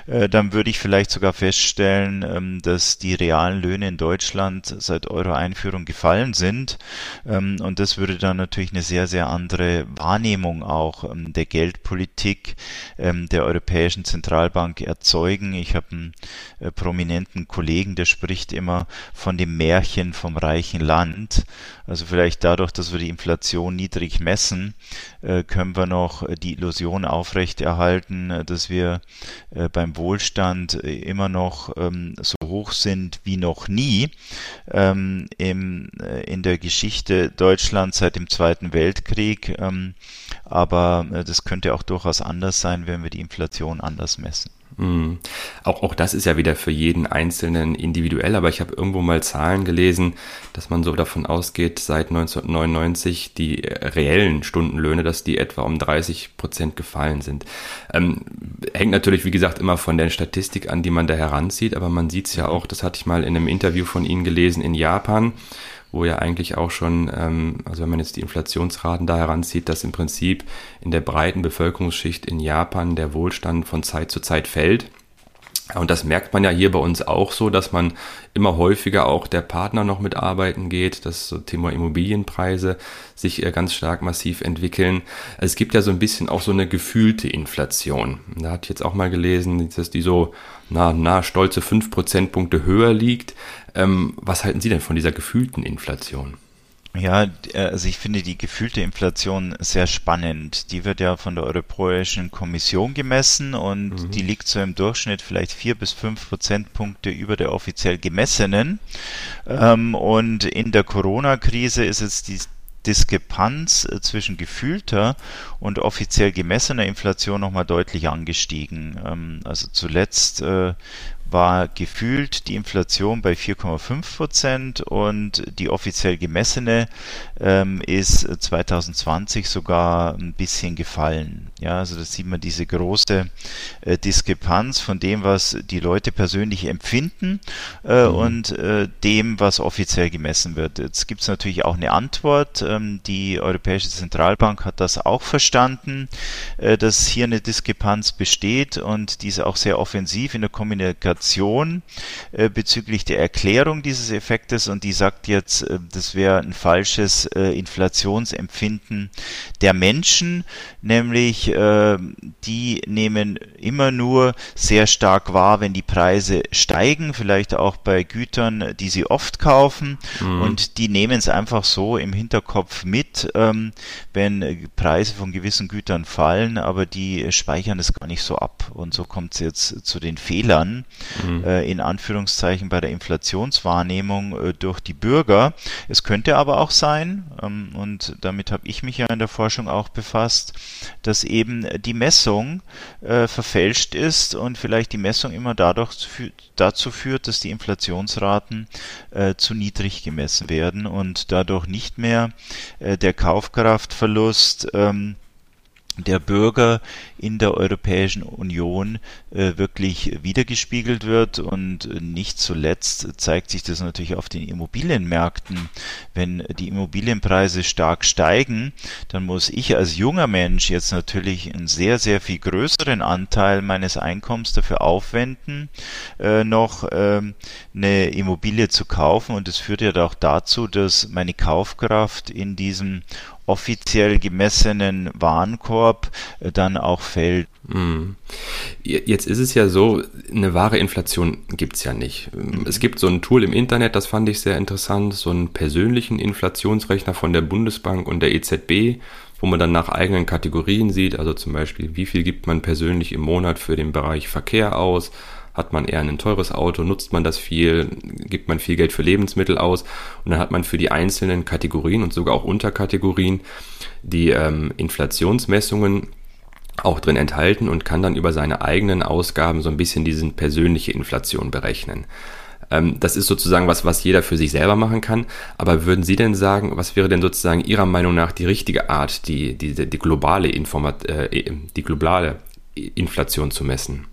äh, dann würde ich vielleicht sogar feststellen, ähm, dass die realen Löhne in Deutschland seit Euro-Einführung gefallen sind. Ähm, und das würde dann natürlich eine sehr, sehr andere Wahrnehmung auch ähm, der Geldpolitik ähm, der Europäischen Zentralbank erzeugen. Ich habe einen äh, prominenten Kollegen, der spricht immer von dem Märchen vom reichen Land. Also vielleicht dadurch, dass wir die Inflation niedrig messen, können wir noch die Illusion aufrechterhalten, dass wir beim Wohlstand immer noch so hoch sind wie noch nie. In der Geschichte Deutschlands seit dem Zweiten Weltkrieg. Aber das könnte auch durchaus anders sein, wenn wir die Inflation anders messen. Mm. Auch, auch das ist ja wieder für jeden Einzelnen individuell, aber ich habe irgendwo mal Zahlen gelesen, dass man so davon ausgeht, seit neunzehnhundertneunundneunzig die reellen Stundenlöhne, dass die etwa um dreißig Prozent gefallen sind. Ähm, hängt natürlich, wie gesagt, immer von der Statistik an, die man da heranzieht, aber man sieht es ja auch, das hatte ich mal in einem Interview von Ihnen gelesen in Japan, wo ja eigentlich auch schon, ähm, also wenn man jetzt die Inflationsraten da heranzieht, dass im Prinzip in der breiten Bevölkerungsschicht in Japan der Wohlstand von Zeit zu Zeit fällt. Und das merkt man ja hier bei uns auch so, dass man immer häufiger auch der Partner noch mitarbeiten geht, dass so Thema Immobilienpreise sich ganz stark massiv entwickeln. Es gibt ja so ein bisschen auch so eine gefühlte Inflation. Da hatte ich jetzt auch mal gelesen, dass die so na, na stolze fünf Prozentpunkte höher liegt. Was halten Sie denn von dieser gefühlten Inflation? Ja, also ich finde die gefühlte Inflation sehr spannend. Die wird ja von der Europäischen Kommission gemessen und mhm. die liegt so im Durchschnitt vielleicht vier bis fünf Prozentpunkte über der offiziell gemessenen. Ähm, und in der Corona-Krise ist jetzt die Diskrepanz zwischen gefühlter und offiziell gemessener Inflation nochmal deutlich angestiegen. Ähm, also zuletzt äh, war gefühlt die Inflation bei vier Komma fünf Prozent und die offiziell gemessene ähm, ist zwanzig zwanzig sogar ein bisschen gefallen. Ja, also das sieht man, diese große äh, Diskrepanz von dem, was die Leute persönlich empfinden äh, mhm. und äh, dem, was offiziell gemessen wird. Jetzt gibt es natürlich auch eine Antwort. Ähm, die Europäische Zentralbank hat das auch verstanden, äh, dass hier eine Diskrepanz besteht, und die ist auch sehr offensiv in der Kommunikation bezüglich der Erklärung dieses Effektes, und die sagt jetzt, das wäre ein falsches Inflationsempfinden der Menschen, nämlich die nehmen immer nur sehr stark wahr, wenn die Preise steigen, vielleicht auch bei Gütern, die sie oft kaufen, mhm. und die nehmen es einfach so im Hinterkopf mit, wenn Preise von gewissen Gütern fallen, aber die speichern es gar nicht so ab, und so kommt es jetzt zu den Fehlern in Anführungszeichen bei der Inflationswahrnehmung durch die Bürger. Es könnte aber auch sein, und damit habe ich mich ja in der Forschung auch befasst, dass eben die Messung verfälscht ist und vielleicht die Messung immer dadurch dazu führt, dass die Inflationsraten zu niedrig gemessen werden und dadurch nicht mehr der Kaufkraftverlust der Bürger in der Europäischen Union äh, wirklich wiedergespiegelt wird. Und nicht zuletzt zeigt sich das natürlich auf den Immobilienmärkten. Wenn die Immobilienpreise stark steigen, dann muss ich als junger Mensch jetzt natürlich einen sehr, sehr viel größeren Anteil meines Einkommens dafür aufwenden, äh, noch äh, eine Immobilie zu kaufen. Und das führt ja auch dazu, dass meine Kaufkraft in diesem offiziell gemessenen Warenkorb dann auch fällt. Jetzt ist es ja so, eine wahre Inflation gibt es ja nicht. Es gibt so ein Tool im Internet, das fand ich sehr interessant, so einen persönlichen Inflationsrechner von der Bundesbank und der E Z B, wo man dann nach eigenen Kategorien sieht, also zum Beispiel, wie viel gibt man persönlich im Monat für den Bereich Verkehr aus? Hat man eher ein teures Auto, nutzt man das viel, gibt man viel Geld für Lebensmittel aus, und dann hat man für die einzelnen Kategorien und sogar auch Unterkategorien die ähm, Inflationsmessungen auch drin enthalten und kann dann über seine eigenen Ausgaben so ein bisschen diese persönliche Inflation berechnen. Ähm, das ist sozusagen was, was jeder für sich selber machen kann, aber würden Sie denn sagen, was wäre denn sozusagen Ihrer Meinung nach die richtige Art, die, die, die, globale, Informat- äh, die globale Inflation zu messen?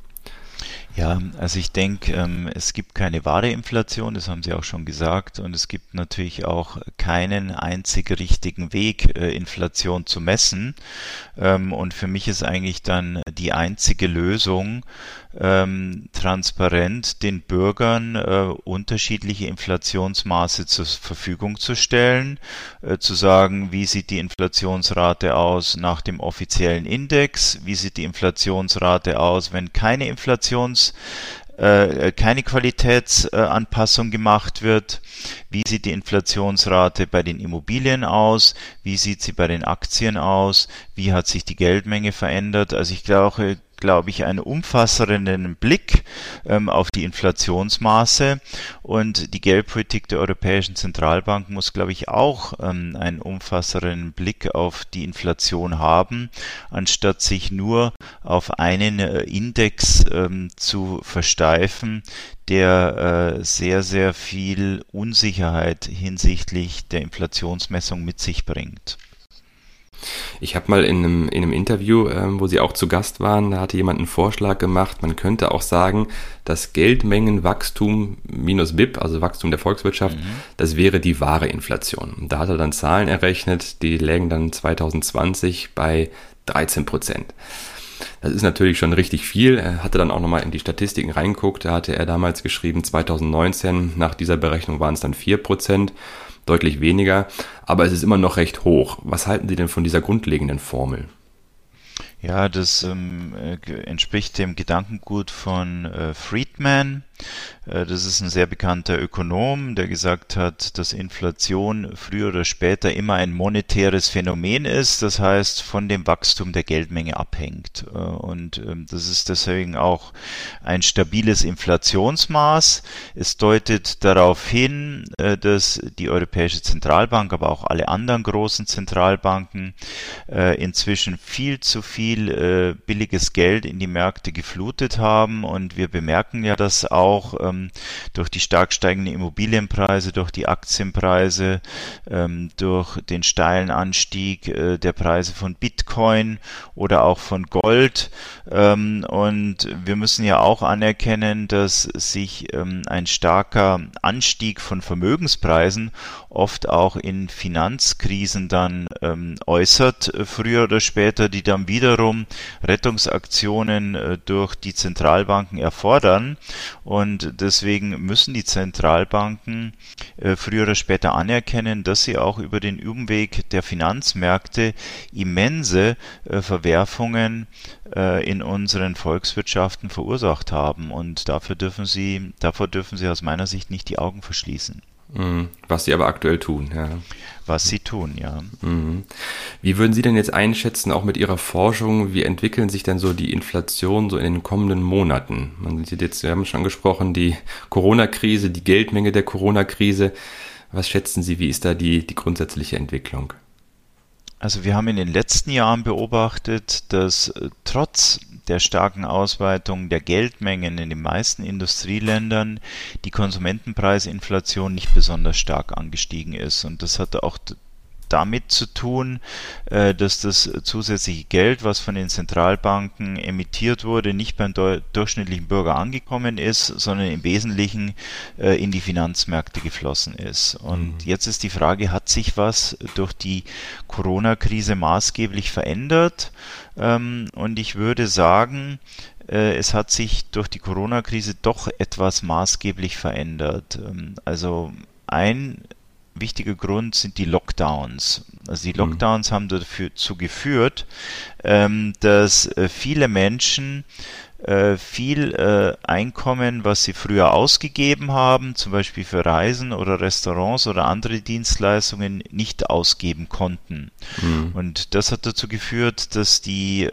Ja, also ich denke, ähm, es gibt keine wahre Inflation, das haben Sie auch schon gesagt, und es gibt natürlich auch keinen einzig richtigen Weg, äh, Inflation zu messen. Ähm, und für mich ist eigentlich dann die einzige Lösung, ähm, transparent den Bürgern äh, unterschiedliche Inflationsmaße zur Verfügung zu stellen, äh, zu sagen, wie sieht die Inflationsrate aus nach dem offiziellen Index, wie sieht die Inflationsrate aus, wenn keine Inflations keine Qualitätsanpassung gemacht wird. Wie sieht die Inflationsrate bei den Immobilien aus? Wie sieht sie bei den Aktien aus? Wie hat sich die Geldmenge verändert? Also ich glaube, glaube ich, einen umfassenden Blick ähm, auf die Inflationsmaße, und die Geldpolitik der Europäischen Zentralbank muss, glaube ich, auch ähm, einen umfassenden Blick auf die Inflation haben, anstatt sich nur auf einen äh, Index ähm, zu versteifen, der äh, sehr, sehr viel Unsicherheit hinsichtlich der Inflationsmessung mit sich bringt. Ich habe mal in einem, in einem Interview, ähm, wo Sie auch zu Gast waren, da hatte jemand einen Vorschlag gemacht, man könnte auch sagen, das Geldmengenwachstum minus B I P, also Wachstum der Volkswirtschaft, mhm. das wäre die wahre Inflation. Und da hat er dann Zahlen errechnet, die lägen dann zwanzig zwanzig bei dreizehn Prozent. Das ist natürlich schon richtig viel. Er hatte dann auch nochmal in die Statistiken reingeguckt, da hatte er damals geschrieben, zwanzig neunzehn, nach dieser Berechnung waren es dann vier Prozent. Deutlich weniger, aber es ist immer noch recht hoch. Was halten Sie denn von dieser grundlegenden Formel? Ja, das ähm, entspricht dem Gedankengut von äh, Friedman, Das ist ein sehr bekannter Ökonom, der gesagt hat, dass Inflation früher oder später immer ein monetäres Phänomen ist, das heißt von dem Wachstum der Geldmenge abhängt. Und das ist deswegen auch ein stabiles Inflationsmaß. Es deutet darauf hin, dass die Europäische Zentralbank, aber auch alle anderen großen Zentralbanken inzwischen viel zu viel billiges Geld in die Märkte geflutet haben. Und wir bemerken ja das auch durch die stark steigenden Immobilienpreise, durch die Aktienpreise, durch den steilen Anstieg der Preise von Bitcoin oder auch von Gold. Und wir müssen ja auch anerkennen, dass sich ein starker Anstieg von Vermögenspreisen oft auch in Finanzkrisen dann äußert, früher oder später, die dann wiederum Rettungsaktionen durch die Zentralbanken erfordern. Und deswegen müssen die Zentralbanken äh, früher oder später anerkennen, dass sie auch über den Umweg der Finanzmärkte immense äh, Verwerfungen äh, in unseren Volkswirtschaften verursacht haben. Und dafür dürfen sie, davor dürfen sie aus meiner Sicht nicht die Augen verschließen. Was sie aber aktuell tun, ja. Was sie tun, ja. Wie würden Sie denn jetzt einschätzen, auch mit Ihrer Forschung, wie entwickeln sich denn so die Inflation so in den kommenden Monaten? Man sieht jetzt, wir haben schon angesprochen, die Corona-Krise, die Geldmenge der Corona-Krise. Was schätzen Sie, wie ist da die, die grundsätzliche Entwicklung? Also wir haben in den letzten Jahren beobachtet, dass trotz der starken Ausweitung der Geldmengen in den meisten Industrieländern die Konsumentenpreisinflation nicht besonders stark angestiegen ist. Und das hatte auch damit zu tun, dass das zusätzliche Geld, was von den Zentralbanken emittiert wurde, nicht beim durchschnittlichen Bürger angekommen ist, sondern im Wesentlichen in die Finanzmärkte geflossen ist. Und mhm. jetzt ist die Frage, hat sich was durch die Corona-Krise maßgeblich verändert? Und ich würde sagen, es hat sich durch die Corona-Krise doch etwas maßgeblich verändert. Also ein wichtiger Grund sind die Lockdowns. Also die Lockdowns mhm. haben dazu geführt, dass viele Menschen viel Einkommen, was sie früher ausgegeben haben, zum Beispiel für Reisen oder Restaurants oder andere Dienstleistungen, nicht ausgeben konnten. Mhm. Und das hat dazu geführt, dass die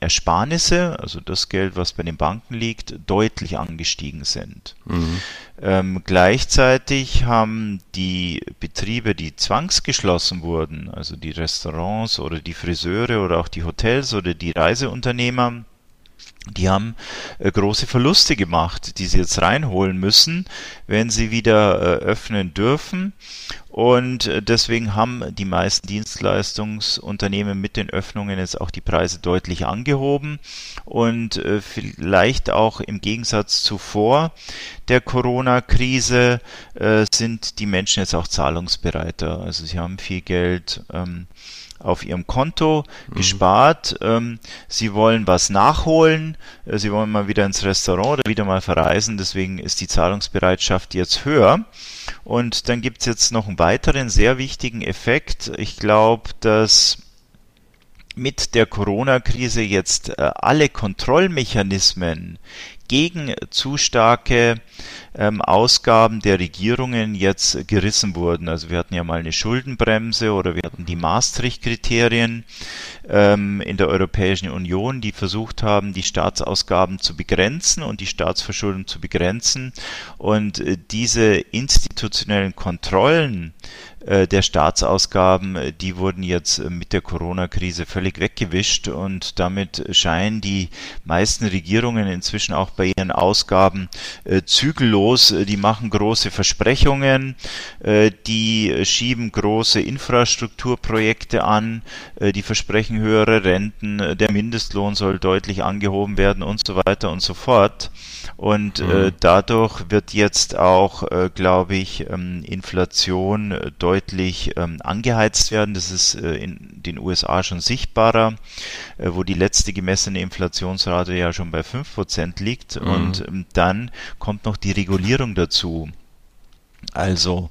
Ersparnisse, also das Geld, was bei den Banken liegt, deutlich angestiegen sind. Mhm. Ähm, gleichzeitig haben die Betriebe, die zwangsgeschlossen wurden, also die Restaurants oder die Friseure oder auch die Hotels oder die Reiseunternehmer, die haben äh, große Verluste gemacht, die sie jetzt reinholen müssen, wenn sie wieder äh, öffnen dürfen. Und äh, deswegen haben die meisten Dienstleistungsunternehmen mit den Öffnungen jetzt auch die Preise deutlich angehoben. Und äh, vielleicht auch im Gegensatz zu vor der Corona-Krise äh, sind die Menschen jetzt auch zahlungsbereiter. Also sie haben viel Geld ähm, auf ihrem Konto mhm. gespart. Ähm, sie wollen was nachholen. Äh, sie wollen mal wieder ins Restaurant oder wieder mal verreisen. Deswegen ist die Zahlungsbereitschaft jetzt höher. Und dann gibt es jetzt noch einen weiteren sehr wichtigen Effekt. Ich glaube, dass mit der Corona-Krise jetzt äh, alle Kontrollmechanismen gegen zu starke ähm, Ausgaben der Regierungen jetzt gerissen wurden. Also wir hatten ja mal eine Schuldenbremse oder wir hatten die Maastricht-Kriterien ähm, in der Europäischen Union, die versucht haben, die Staatsausgaben zu begrenzen und die Staatsverschuldung zu begrenzen. Und äh, diese institutionellen Kontrollen äh, der Staatsausgaben, die wurden jetzt äh, mit der Corona-Krise völlig weggewischt. Und damit scheinen die meisten Regierungen inzwischen auch bei bei ihren Ausgaben äh, zügellos. Die machen große Versprechungen, äh, die schieben große Infrastrukturprojekte an, äh, die versprechen höhere Renten, äh, der Mindestlohn soll deutlich angehoben werden und so weiter und so fort. Und mhm. äh, dadurch wird jetzt auch, äh, glaube ich, ähm, Inflation äh, deutlich ähm, angeheizt werden. Das ist äh, in den U S A schon sichtbarer, äh, wo die letzte gemessene Inflationsrate ja schon bei fünf Prozent liegt. Und mhm. dann kommt noch die Regulierung dazu. Also,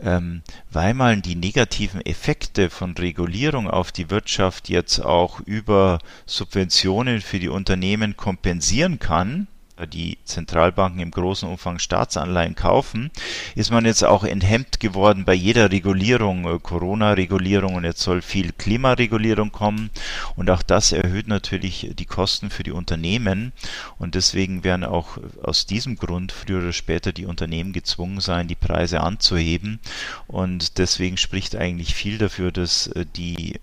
ähm, weil man die negativen Effekte von Regulierung auf die Wirtschaft jetzt auch über Subventionen für die Unternehmen kompensieren kann, die Zentralbanken im großen Umfang Staatsanleihen kaufen, ist man jetzt auch enthemmt geworden bei jeder Regulierung, Corona-Regulierung, und jetzt soll viel Klimaregulierung kommen, und auch das erhöht natürlich die Kosten für die Unternehmen, und deswegen werden auch aus diesem Grund früher oder später die Unternehmen gezwungen sein, die Preise anzuheben, und deswegen spricht eigentlich viel dafür, dass die,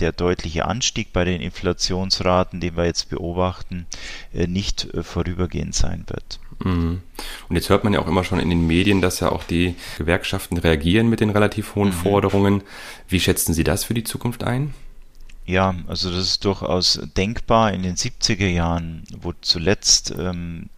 der deutliche Anstieg bei den Inflationsraten, den wir jetzt beobachten, nicht vorübergehend sein wird. Und jetzt hört man ja auch immer schon in den Medien, dass ja auch die Gewerkschaften reagieren mit den relativ hohen mhm. Forderungen. Wie schätzen Sie das für die Zukunft ein? Ja, also das ist durchaus denkbar. In den siebziger Jahren, wo zuletzt ähm,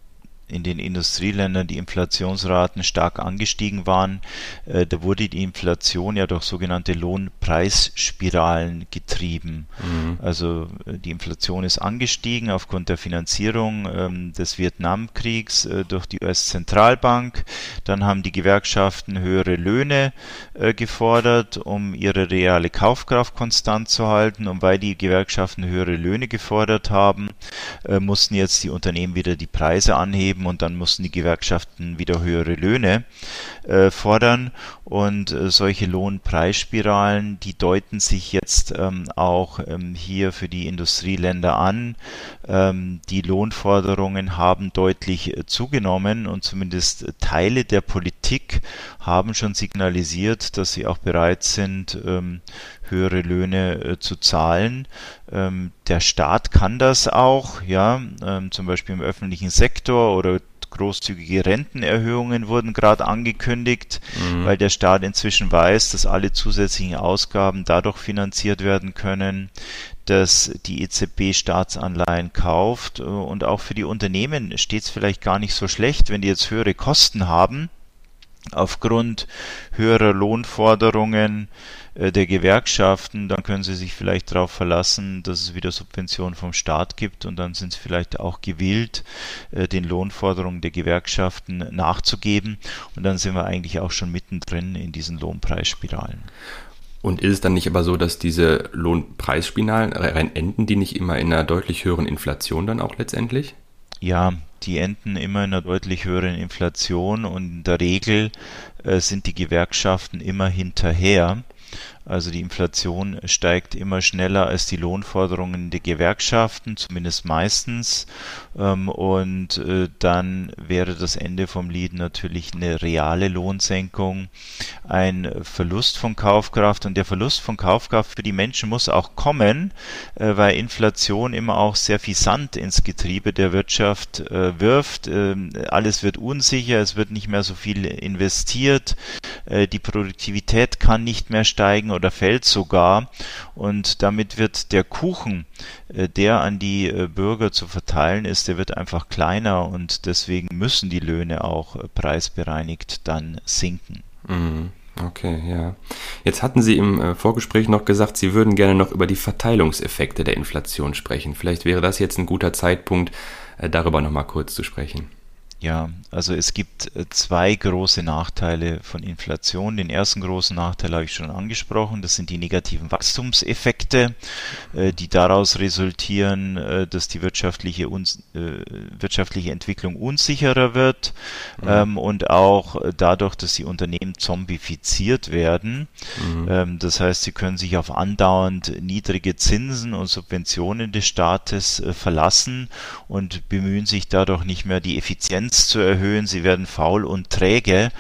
in den Industrieländern die Inflationsraten stark angestiegen waren, äh, da wurde die Inflation ja durch sogenannte Lohnpreisspiralen getrieben. Mhm. Also die Inflation ist angestiegen aufgrund der Finanzierung ähm, des Vietnamkriegs äh, durch die U S-Zentralbank. Dann haben die Gewerkschaften höhere Löhne äh, gefordert, um ihre reale Kaufkraft konstant zu halten. Und weil die Gewerkschaften höhere Löhne gefordert haben, äh, mussten jetzt die Unternehmen wieder die Preise anheben. Und dann mussten die Gewerkschaften wieder höhere Löhne äh, fordern. Und äh, solche Lohnpreisspiralen, die deuten sich jetzt ähm, auch ähm, hier für die Industrieländer an. Ähm, die Lohnforderungen haben deutlich äh, zugenommen, und zumindest äh, Teile der Politik haben schon signalisiert, dass sie auch bereit sind, ähm, höhere Löhne äh, zu zahlen. Ähm, der Staat kann das auch, ja, ähm, zum Beispiel im öffentlichen Sektor, oder großzügige Rentenerhöhungen wurden gerade angekündigt, mhm. weil der Staat inzwischen weiß, dass alle zusätzlichen Ausgaben dadurch finanziert werden können, dass die E Z B Staatsanleihen kauft, und auch für die Unternehmen steht es vielleicht gar nicht so schlecht, wenn die jetzt höhere Kosten haben, aufgrund höherer Lohnforderungen der Gewerkschaften, dann können sie sich vielleicht darauf verlassen, dass es wieder Subventionen vom Staat gibt, und dann sind sie vielleicht auch gewillt, den Lohnforderungen der Gewerkschaften nachzugeben, und dann sind wir eigentlich auch schon mittendrin in diesen Lohnpreisspiralen. Und ist es dann nicht aber so, dass diese Lohnpreisspiralen rein enden, die nicht immer in einer deutlich höheren Inflation dann auch letztendlich? Ja, die enden immer in einer deutlich höheren Inflation, und in der Regel äh, sind die Gewerkschaften immer hinterher. Also die Inflation steigt immer schneller als die Lohnforderungen der Gewerkschaften, zumindest meistens. Und dann wäre das Ende vom Lied natürlich eine reale Lohnsenkung, ein Verlust von Kaufkraft. Und der Verlust von Kaufkraft für die Menschen muss auch kommen, weil Inflation immer auch sehr viel Sand ins Getriebe der Wirtschaft wirft. Alles wird unsicher, es wird nicht mehr so viel investiert, die Produktivität kann nicht mehr steigen oder fällt sogar, und damit wird der Kuchen, der an die Bürger zu verteilen ist, der wird einfach kleiner, und deswegen müssen die Löhne auch preisbereinigt dann sinken. Okay, ja. Jetzt hatten Sie im Vorgespräch noch gesagt, Sie würden gerne noch über die Verteilungseffekte der Inflation sprechen. Vielleicht wäre das jetzt ein guter Zeitpunkt, darüber nochmal kurz zu sprechen. Ja, also es gibt zwei große Nachteile von Inflation. Den ersten großen Nachteil habe ich schon angesprochen. Das sind die negativen Wachstumseffekte, die daraus resultieren, dass die wirtschaftliche, wirtschaftliche Entwicklung unsicherer wird, mhm. und auch dadurch, dass die Unternehmen zombifiziert werden. Mhm. Das heißt, sie können sich auf andauernd niedrige Zinsen und Subventionen des Staates verlassen und bemühen sich dadurch nicht mehr, die Effizienz zu erhöhen, sie werden faul und träge,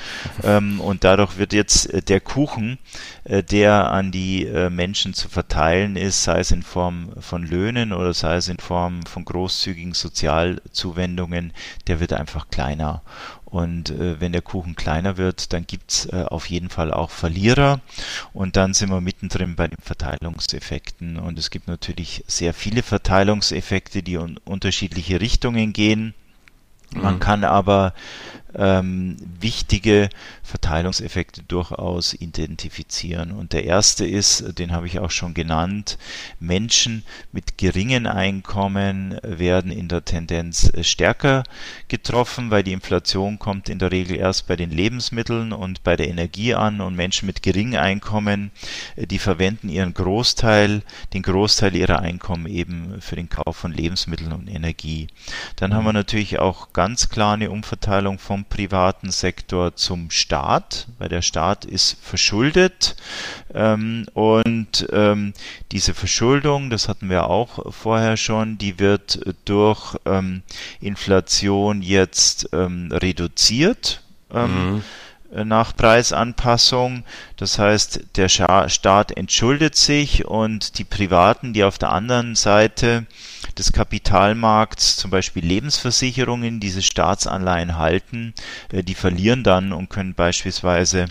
ähm, und dadurch wird jetzt der Kuchen, äh, der an die äh, Menschen zu verteilen ist, sei es in Form von Löhnen oder sei es in Form von großzügigen Sozialzuwendungen, der wird einfach kleiner. Und äh, wenn der Kuchen kleiner wird, dann gibt es äh, auf jeden Fall auch Verlierer, und dann sind wir mittendrin bei den Verteilungseffekten, und es gibt natürlich sehr viele Verteilungseffekte, die in unterschiedliche Richtungen gehen. Man kann aber ähm, wichtige Verteilungseffekte durchaus identifizieren. Und der erste ist, den habe ich auch schon genannt, Menschen mit geringen Einkommen werden in der Tendenz stärker getroffen, weil die Inflation kommt in der Regel erst bei den Lebensmitteln und bei der Energie an, und Menschen mit geringen Einkommen, die verwenden ihren Großteil, den Großteil ihrer Einkommen eben für den Kauf von Lebensmitteln und Energie. Dann haben wir natürlich auch ganz klar eine Umverteilung vom privaten Sektor zum Staat, weil der Staat ist verschuldet ähm, und ähm, diese Verschuldung, das hatten wir auch vorher schon, die wird durch ähm, Inflation jetzt ähm, reduziert. Ähm, mhm. Nach Preisanpassung. Das heißt, der Staat entschuldet sich und die Privaten, die auf der anderen Seite des Kapitalmarkts, zum Beispiel Lebensversicherungen, diese Staatsanleihen halten, die verlieren dann und können beispielsweise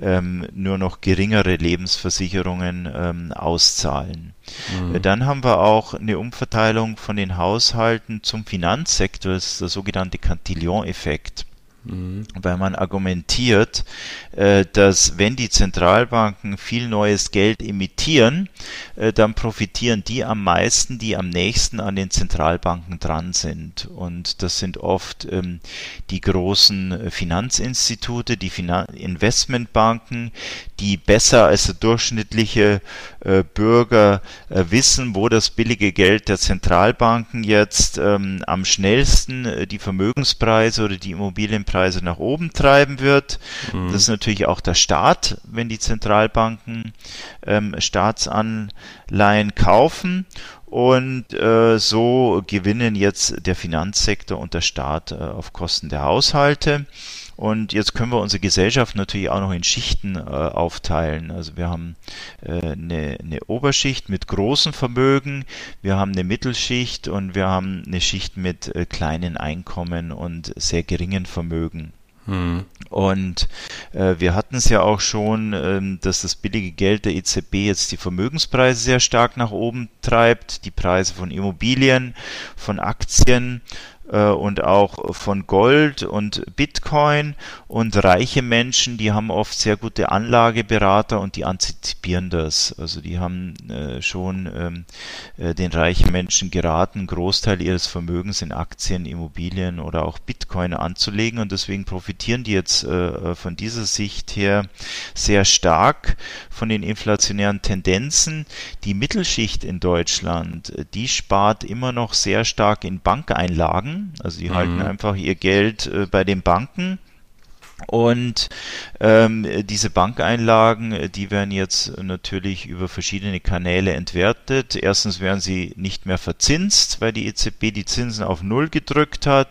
ähm, nur noch geringere Lebensversicherungen ähm, auszahlen. Mhm. Dann haben wir auch eine Umverteilung von den Haushalten zum Finanzsektor, das ist der sogenannte Cantillon-Effekt. Weil man argumentiert, dass wenn die Zentralbanken viel neues Geld emittieren, dann profitieren die am meisten, die am nächsten an den Zentralbanken dran sind. Und das sind oft die großen Finanzinstitute, die Investmentbanken, die besser als der durchschnittliche Bürger wissen, wo das billige Geld der Zentralbanken jetzt am schnellsten die Vermögenspreise oder die Immobilienpreise nach oben treiben wird. Mhm. Das ist natürlich auch der Staat, wenn die Zentralbanken ähm, Staatsanleihen kaufen. Und äh, so gewinnen jetzt der Finanzsektor und der Staat äh, auf Kosten der Haushalte. Und jetzt können wir unsere Gesellschaft natürlich auch noch in Schichten äh, aufteilen. Also wir haben äh, eine, eine Oberschicht mit großen Vermögen, wir haben eine Mittelschicht und wir haben eine Schicht mit äh, kleinen Einkommen und sehr geringen Vermögen. Und äh, wir hatten es ja auch schon, ähm, dass das billige Geld der E Z B jetzt die Vermögenspreise sehr stark nach oben treibt, die Preise von Immobilien, von Aktien äh, und auch von Gold und Bitcoin. Und reiche Menschen, die haben oft sehr gute Anlageberater und die antizipieren das. Also die haben äh, schon ähm, äh, den reichen Menschen geraten, einen Großteil ihres Vermögens in Aktien, Immobilien oder auch Bitcoin anzulegen, und deswegen profitieren die jetzt äh, von dieser Sicht her sehr stark von den inflationären Tendenzen. Die Mittelschicht in Deutschland, die spart immer noch sehr stark in Bankeinlagen. Also die mhm. halten einfach ihr Geld äh, bei den Banken. Und ähm, diese Bankeinlagen, die werden jetzt natürlich über verschiedene Kanäle entwertet. Erstens werden sie nicht mehr verzinst, weil die E Z B die Zinsen auf Null gedrückt hat.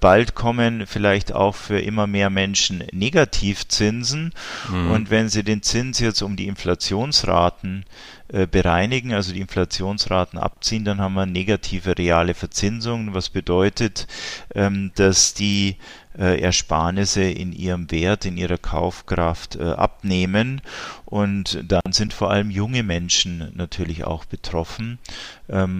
Bald kommen vielleicht auch für immer mehr Menschen Negativzinsen. Mhm. Und wenn sie den Zins jetzt um die Inflationsraten bereinigen, also die Inflationsraten abziehen, dann haben wir negative reale Verzinsungen, was bedeutet, dass die Ersparnisse in ihrem Wert, in ihrer Kaufkraft abnehmen, und dann sind vor allem junge Menschen natürlich auch betroffen,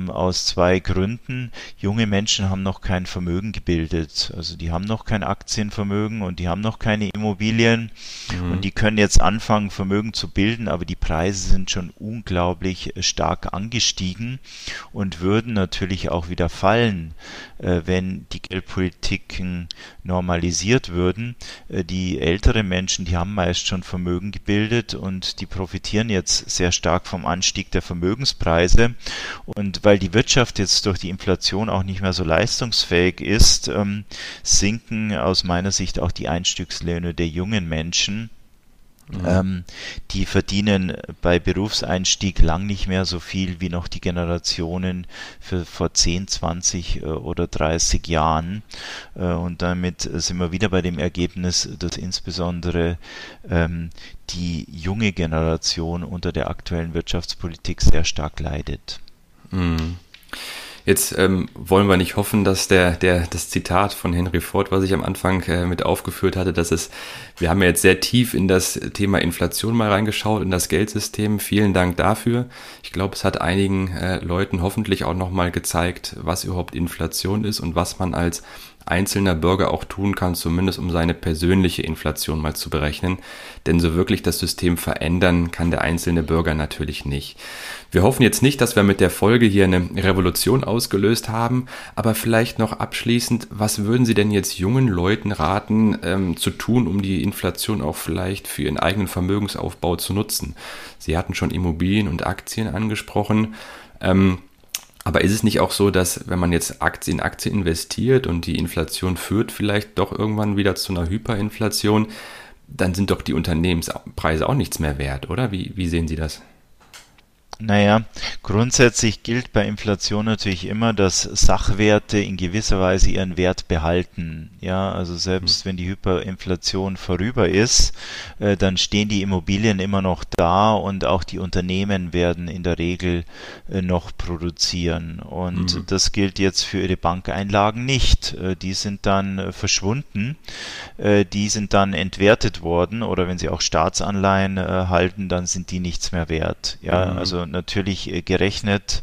aus zwei Gründen. Junge Menschen haben noch kein Vermögen gebildet, also die haben noch kein Aktienvermögen und die haben noch keine Immobilien, mhm. und die können jetzt anfangen, Vermögen zu bilden, aber die Preise sind schon unglaublich unglaublich stark angestiegen und würden natürlich auch wieder fallen, wenn die Geldpolitiken normalisiert würden. Die älteren Menschen, die haben meist schon Vermögen gebildet und die profitieren jetzt sehr stark vom Anstieg der Vermögenspreise. Und weil die Wirtschaft jetzt durch die Inflation auch nicht mehr so leistungsfähig ist, sinken aus meiner Sicht auch die Einstiegslöhne der jungen Menschen. Mhm. Ähm, die verdienen bei Berufseinstieg lang nicht mehr so viel wie noch die Generationen für, vor zehn, zwanzig oder dreißig Jahren. Äh, und damit sind wir wieder bei dem Ergebnis, dass insbesondere ähm, die junge Generation unter der aktuellen Wirtschaftspolitik sehr stark leidet. Mhm. Jetzt ähm, wollen wir nicht hoffen, dass der, der, das Zitat von Henry Ford, was ich am Anfang äh, mit aufgeführt hatte, dass es, wir haben ja jetzt sehr tief in das Thema Inflation mal reingeschaut, in das Geldsystem. Vielen Dank dafür. Ich glaube, es hat einigen äh, Leuten hoffentlich auch nochmal gezeigt, was überhaupt Inflation ist und was man als einzelner Bürger auch tun kann, zumindest um seine persönliche Inflation mal zu berechnen. Denn so wirklich das System verändern kann der einzelne Bürger natürlich nicht. Wir hoffen jetzt nicht, dass wir mit der Folge hier eine Revolution ausgelöst haben, aber vielleicht noch abschließend, was würden Sie denn jetzt jungen Leuten raten, ähm, zu tun, um die Inflation auch vielleicht für ihren eigenen Vermögensaufbau zu nutzen? Sie hatten schon Immobilien und Aktien angesprochen, ähm, aber ist es nicht auch so, dass wenn man jetzt Aktien in Aktien investiert und die Inflation führt vielleicht doch irgendwann wieder zu einer Hyperinflation, dann sind doch die Unternehmenspreise auch nichts mehr wert, oder? Wie, wie sehen Sie das? Naja, grundsätzlich gilt bei Inflation natürlich immer, dass Sachwerte in gewisser Weise ihren Wert behalten. Ja, also selbst wenn die Hyperinflation vorüber ist, äh, dann stehen die Immobilien immer noch da und auch die Unternehmen werden in der Regel äh, noch produzieren. Und mhm. das gilt jetzt für ihre Bankeinlagen nicht. Äh, die sind dann äh, verschwunden, äh, die sind dann entwertet worden oder wenn sie auch Staatsanleihen äh, halten, dann sind die nichts mehr wert. Ja, mhm. also natürlich gerechnet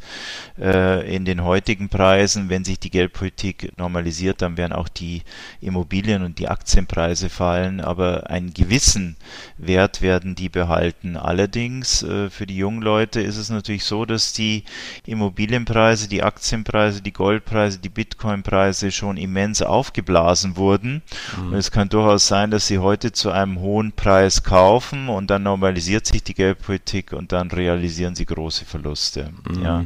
äh, in den heutigen Preisen, wenn sich die Geldpolitik normalisiert, dann werden auch die Immobilien- und die Aktienpreise fallen, aber einen gewissen Wert werden die behalten. Allerdings äh, für die jungen Leute ist es natürlich so, dass die Immobilienpreise, die Aktienpreise, die Goldpreise, die Bitcoinpreise schon immens aufgeblasen wurden. Mhm. Und es kann durchaus sein, dass sie heute zu einem hohen Preis kaufen und dann normalisiert sich die Geldpolitik und dann realisieren sie große Verluste. Mhm. Ja.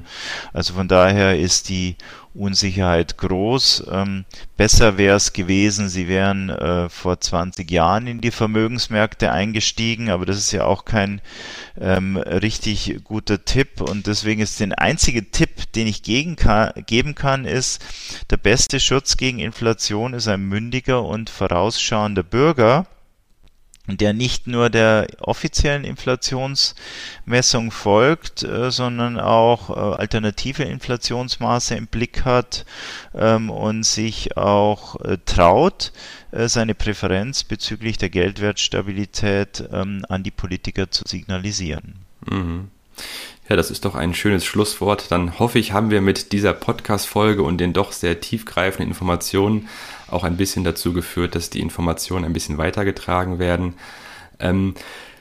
Also von daher ist die Unsicherheit groß. Ähm, besser wäre es gewesen, sie wären äh, vor zwanzig Jahren in die Vermögensmärkte eingestiegen, aber das ist ja auch kein ähm, richtig guter Tipp und deswegen ist der einzige Tipp, den ich gegen ka- geben kann, ist, der beste Schutz gegen Inflation ist ein mündiger und vorausschauender Bürger, der nicht nur der offiziellen Inflationsmessung folgt, äh, sondern auch äh, alternative Inflationsmaße im Blick hat ähm, und sich auch äh, traut, äh, seine Präferenz bezüglich der Geldwertstabilität ähm, an die Politiker zu signalisieren. Mhm. Ja, das ist doch ein schönes Schlusswort. Dann hoffe ich, haben wir mit dieser Podcast-Folge und den doch sehr tiefgreifenden Informationen auch ein bisschen dazu geführt, dass die Informationen ein bisschen weitergetragen werden. Ähm,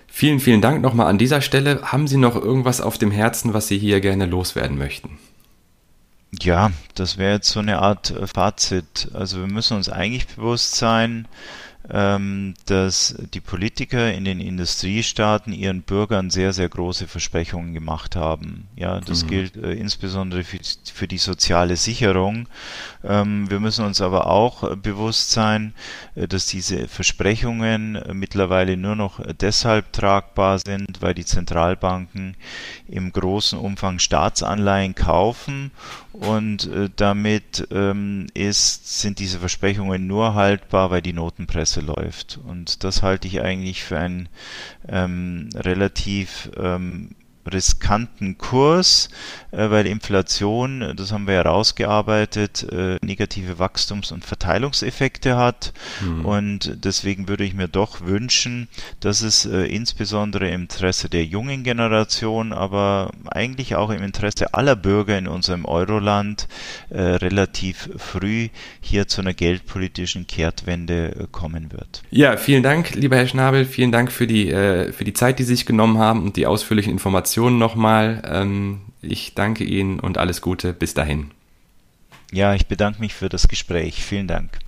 vielen, vielen Dank nochmal an dieser Stelle. Haben Sie noch irgendwas auf dem Herzen, was Sie hier gerne loswerden möchten? Ja, das wäre jetzt so eine Art Fazit. Also wir müssen uns eigentlich bewusst sein, dass die Politiker in den Industriestaaten ihren Bürgern sehr, sehr große Versprechungen gemacht haben. Ja, das mhm. gilt äh, insbesondere für, für die soziale Sicherung. Ähm, wir müssen uns aber auch bewusst sein, dass diese Versprechungen mittlerweile nur noch deshalb tragbar sind, weil die Zentralbanken im großen Umfang Staatsanleihen kaufen und äh, damit ähm, ist, sind diese Versprechungen nur haltbar, weil die Notenpresse läuft. Und das halte ich eigentlich für einen ähm, relativ ähm, riskanten Kurs, äh, weil Inflation, das haben wir herausgearbeitet, äh, negative Wachstums- und Verteilungseffekte hat. Mhm. Und deswegen würde ich mir doch wünschen, dass es äh, insbesondere im Interesse der jungen Generation, aber eigentlich auch im Interesse aller Bürger in unserem Euroland äh, relativ früh hier zu einer geldpolitischen Kehrtwende äh, kommen wird. Ja, vielen Dank, lieber Herr Schnabel. Vielen Dank für die, äh, für die Zeit, die Sie sich genommen haben und die ausführlichen Informationen nochmal. Ich danke Ihnen und alles Gute. Bis dahin. Ja, ich bedanke mich für das Gespräch. Vielen Dank.